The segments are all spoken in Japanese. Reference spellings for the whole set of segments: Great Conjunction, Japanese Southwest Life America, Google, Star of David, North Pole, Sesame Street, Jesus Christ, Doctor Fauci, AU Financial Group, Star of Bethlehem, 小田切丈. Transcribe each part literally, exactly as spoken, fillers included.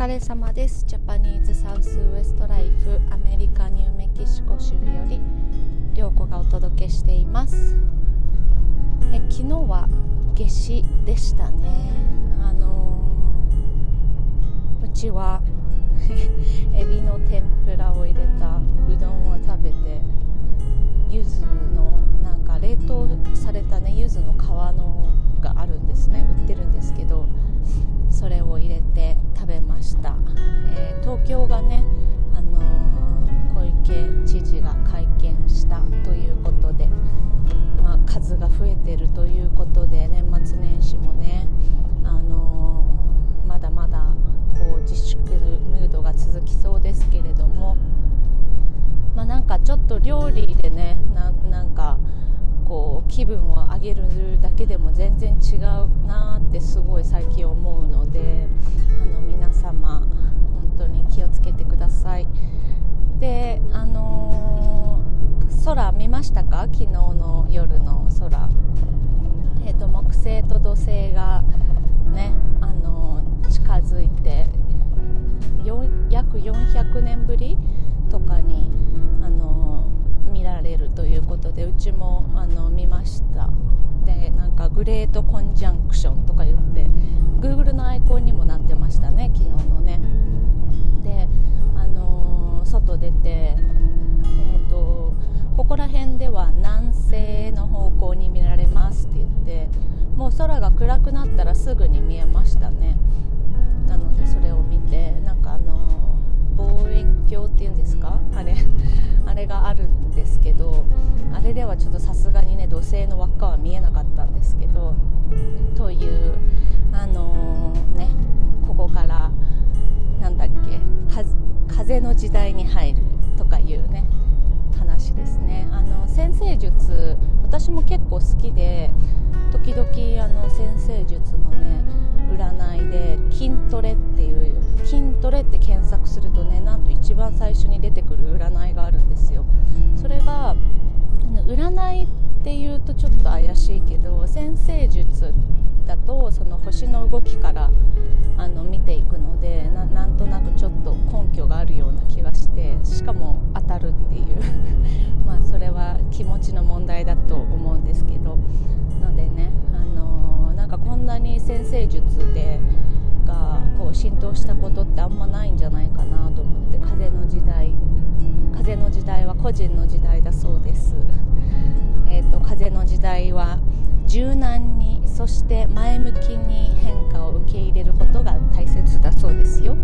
疲れ様です。ジャパニーズサウスウエストライフアメリカニューメキシコ州より涼子がお届けしています。え昨日は夏至でしたね。あのー、うちはエビの天ぷらを入れたうどんを食べて、柚子のなんか冷凍されたね柚子の皮のがあるんですね、売ってるんですけど、それを入れて食べました。えー、東京がね、あのー、小池知事が会見したということで、まあ、数が増えているということで、年末年始もね、あのー、まだまだこう自粛ムードが続きそうですけれども、まあ、なんかちょっと料理でね な, なんかこう気分を上げるだけでも全然違うなってすごい最近思うので、あの皆様本当に気をつけてください。で、あのー、空見ましたか？昨日の夜の空、えー、と木星と土星がね、あのー、近づいて約よんひゃくねんぶりとかに、あのー、見られるということで、うちもあの見ました。で、なんかグレートコンジャンクションとか言って Google のアイコンにもなってましたね、昨日のね。で、あのー、外出て、えー、とここら辺では南西の方向に見られますって言って、もう空が暗くなったらすぐに見えましたね。なのでそれを見て、なんかあのー、望遠鏡っていうんですか、あれあれがあるんですけど、あれではちょっとさすがにね土星の輪っかは見えなかったんですけど、というあのー、ね、ここからなんだっけ、か風の時代に入るとかいうね話ですね。あの占星術、私も結構好きで、時々あの占星術のね占いで筋トレっていう筋トレって検索するとね、なんと一番最初に出てくる占いがあるんですよ。それが占いっていうとちょっと怪しいけど、占星術だとその星の動きからあの見ていくので、 な, なんとなくちょっと根拠があるような気がして、しかも当たるっていうまあそれは気持ちの問題だと思うんですけど、のでね、あのー、なんかこんなに占星術でがこう浸透したことってあんまないんじゃないかなと思って、風の時代風の時代は個人の時代だそうです。えーと、風の時代は柔軟に、そして前向きに変化を受け入れることが大切だそうですよ。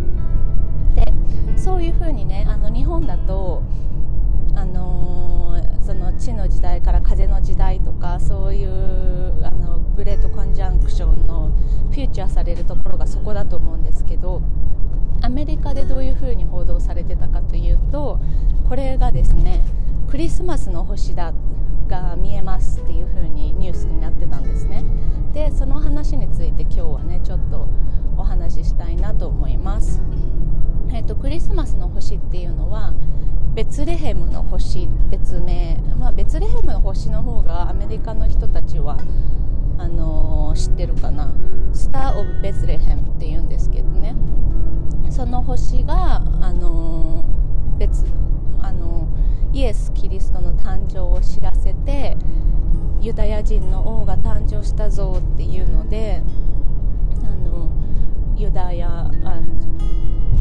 で、そういう風にね、あの日本だと、あのー、その地の時代から風の時代とか、そういうあのグレートコンジャンクションのフューチャーされるところがそこだと思うんですけど、アメリカでどういう風に報道されてたかというと、これがですね、クリスマスの星だが見えますっていう風にニュースになってたんですね。で、その話について今日はねちょっとお話ししたいなと思います。えーと、クリスマスの星っていうのはベツレヘムの星、別名、まあ、ベツレヘムの星の方がアメリカの人たちはあのー、知ってるかな。スター・オブ・ベツレヘムっていうんですけどね、その星が、あのー、別あのイエス・キリストの誕生を知らせて、ユダヤ人の王が誕生したぞっていうので、あのユダヤ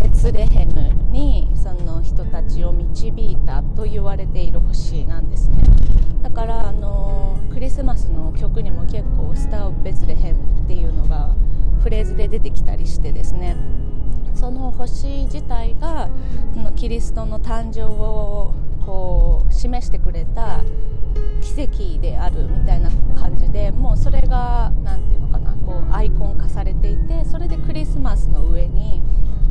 ベツレヘムにその人たちを導いたと言われている星なんですね。だからあのクリスマスの曲にも結構スター・オブ・ベツレヘムっていうのがフレーズで出てきたりしてですね、その星自体がキリストの誕生をこう示してくれた奇跡であるみたいな感じで、もうそれがなんていうのかな、こうアイコン化されていて、それでクリスマスの上に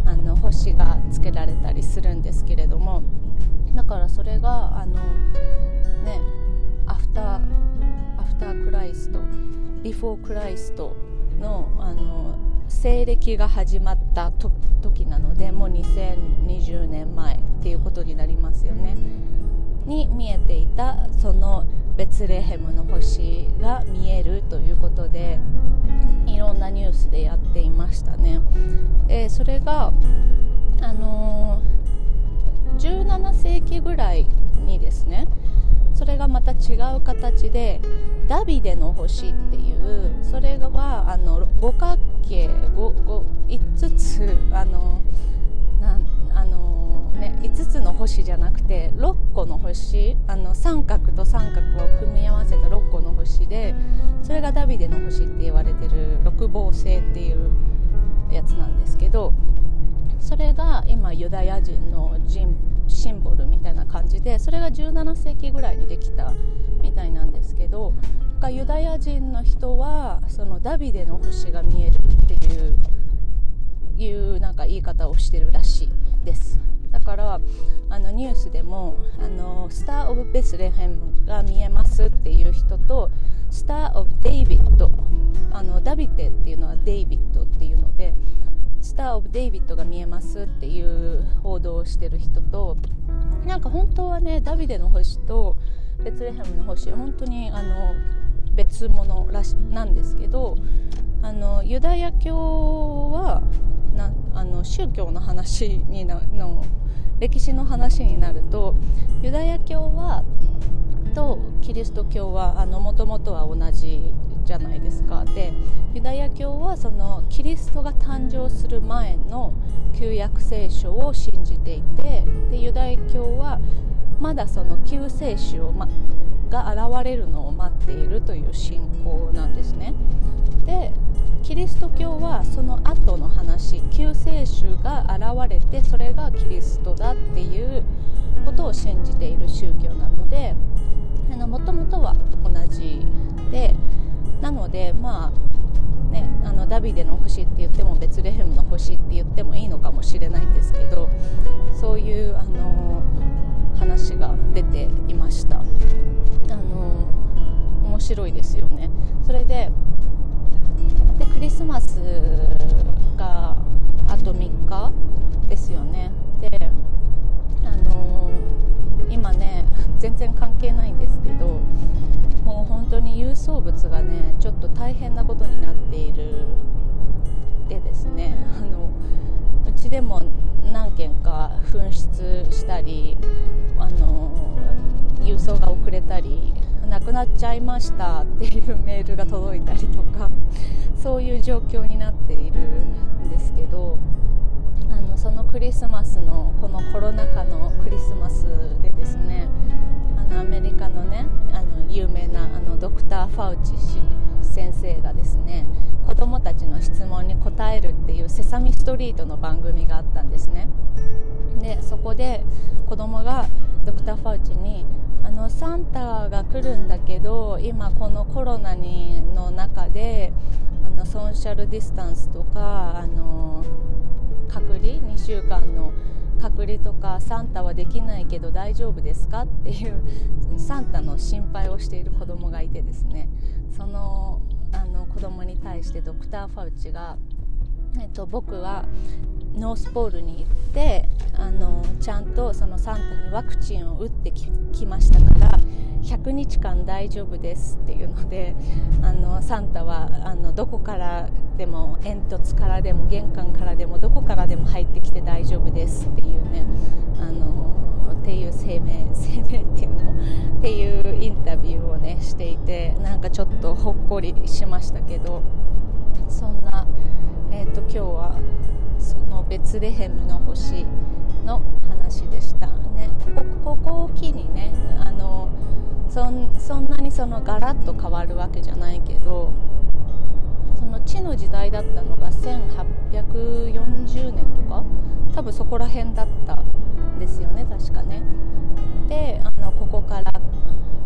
あの星がつけられたりするんですけれども、だからそれがあのね、アフターアフタークライスト、ビフォークライストのあの西暦が始まったと時なので、もうにせんにじゅうねんまえっていうことになりますよね。に見えていたそのベツレヘムの星が見えるということで、いろんなニュースでやっていましたね。でそれが、あのー、じゅうななせいきぐらいにですね、それがまた違う形でダビデの星っていう、それはあの五角形ごつ、あのなんあの、ね、いつつの星じゃなくてろっこの星、あの三角と三角を組み合わせたろっこの星で、それがダビデの星って言われてる六芒星っていうやつなんですけど、それが今ユダヤ人の人物シンボルみたいな感じで、それがじゅうななせいきぐらいにできたみたいなんですけど、なんかユダヤ人の人はそのダビデの星が見えるっていういうなんか言い方をしてるらしいです。だからあのニュースでもあのスター・オブ・ベスレヘムが見えますっていう人と、スター・オブ・デイビッド、あのダビテっていうのはデイビッドっていうので、スター・オブ・デイビッドが見えますっていう報道をしてる人と、なんか本当はね、ダビデの星とベツレヘムの星、本当にあの別物らしなんですけど、あのユダヤ教はなあの宗教の話になの歴史の話になると、ユダヤ教はとキリスト教はもともとは同じじゃないですか。でユダヤ教はそのキリストが誕生する前の旧約聖書を信じていて、でユダヤ教はまだその旧聖書を、ま、が現れるのを待っているという信仰なんですね。でキリスト教はその後の話、救世主が現れてそれがキリストだっていうことを信じている宗教なので、もともとは同じで、なのでまあ、ね、あのダビデの星って言ってもベツレヘムの星って言ってもいいのかもしれないんですけど、そういうあの話が出ていました。あの面白いですよね。それででクリスマスがあとみっかですよね。で、あのー、今ね全然関係ないんですけど、もう本当に郵送物がねちょっと大変なことになっているでですね、あのうちでも何件か紛失したり、あのー、郵送が遅れたり、なくなっちゃいましたっていうメールが届いたりとか、そういう状況になっているんですけど、あのそのクリスマスのこのコロナ禍のクリスマスでですね、あのアメリカのねあの有名なあのドクター・ファウチ先生がですね、子どもたちの質問に答えるっていうセサミストリートの番組があったんですね。でそこで子どもがドクター・ファウチに、あのサンタが来るんだけど、今このコロナにの中であのソーシャルディスタンスとか、あの隔離にしゅうかんの隔離とか、サンタはできないけど大丈夫ですかっていう、サンタの心配をしている子どもがいてですね、そのあの子どもに対してドクター・ファウチが、えっと、僕はノースポールに行ってあのちゃんとそのサンタにワクチンを打ってきましたからひゃくにちかん大丈夫ですっていうので、あのサンタはあのどこからでも煙突からでも玄関からでもどこからでも入ってきて大丈夫ですっていうね、あのっていう声明声明っていうのっていうインタビューをねしていて、なんかちょっとほっこりしましたけど、そんな、えーと、今日はそのベツレヘムの星の話でしたね。ここ、ここを機にね、あの そ, そんなにそのガラッと変わるわけじゃないけど、その地の時代だったのがせんはっぴゃくよんじゅうねんとか、多分そこら辺だったんですよね、確かね。であのここから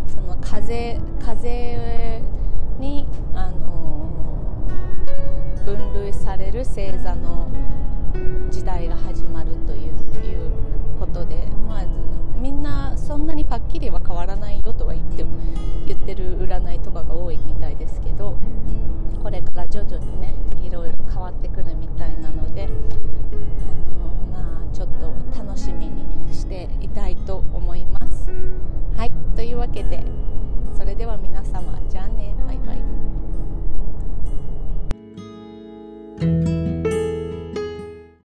その風風にあの分類される星座の時代が始まるということで、まあ、みんなそんなにパッキリは変わらないよとは言って、言ってる占いとかが多いみたいですけど、これから徐々にねいろいろ変わってくるみたいなので、あのまあちょっと楽しみにしていたいと思います。はい、というわけでそれでは皆様、じゃあね。バイバイ。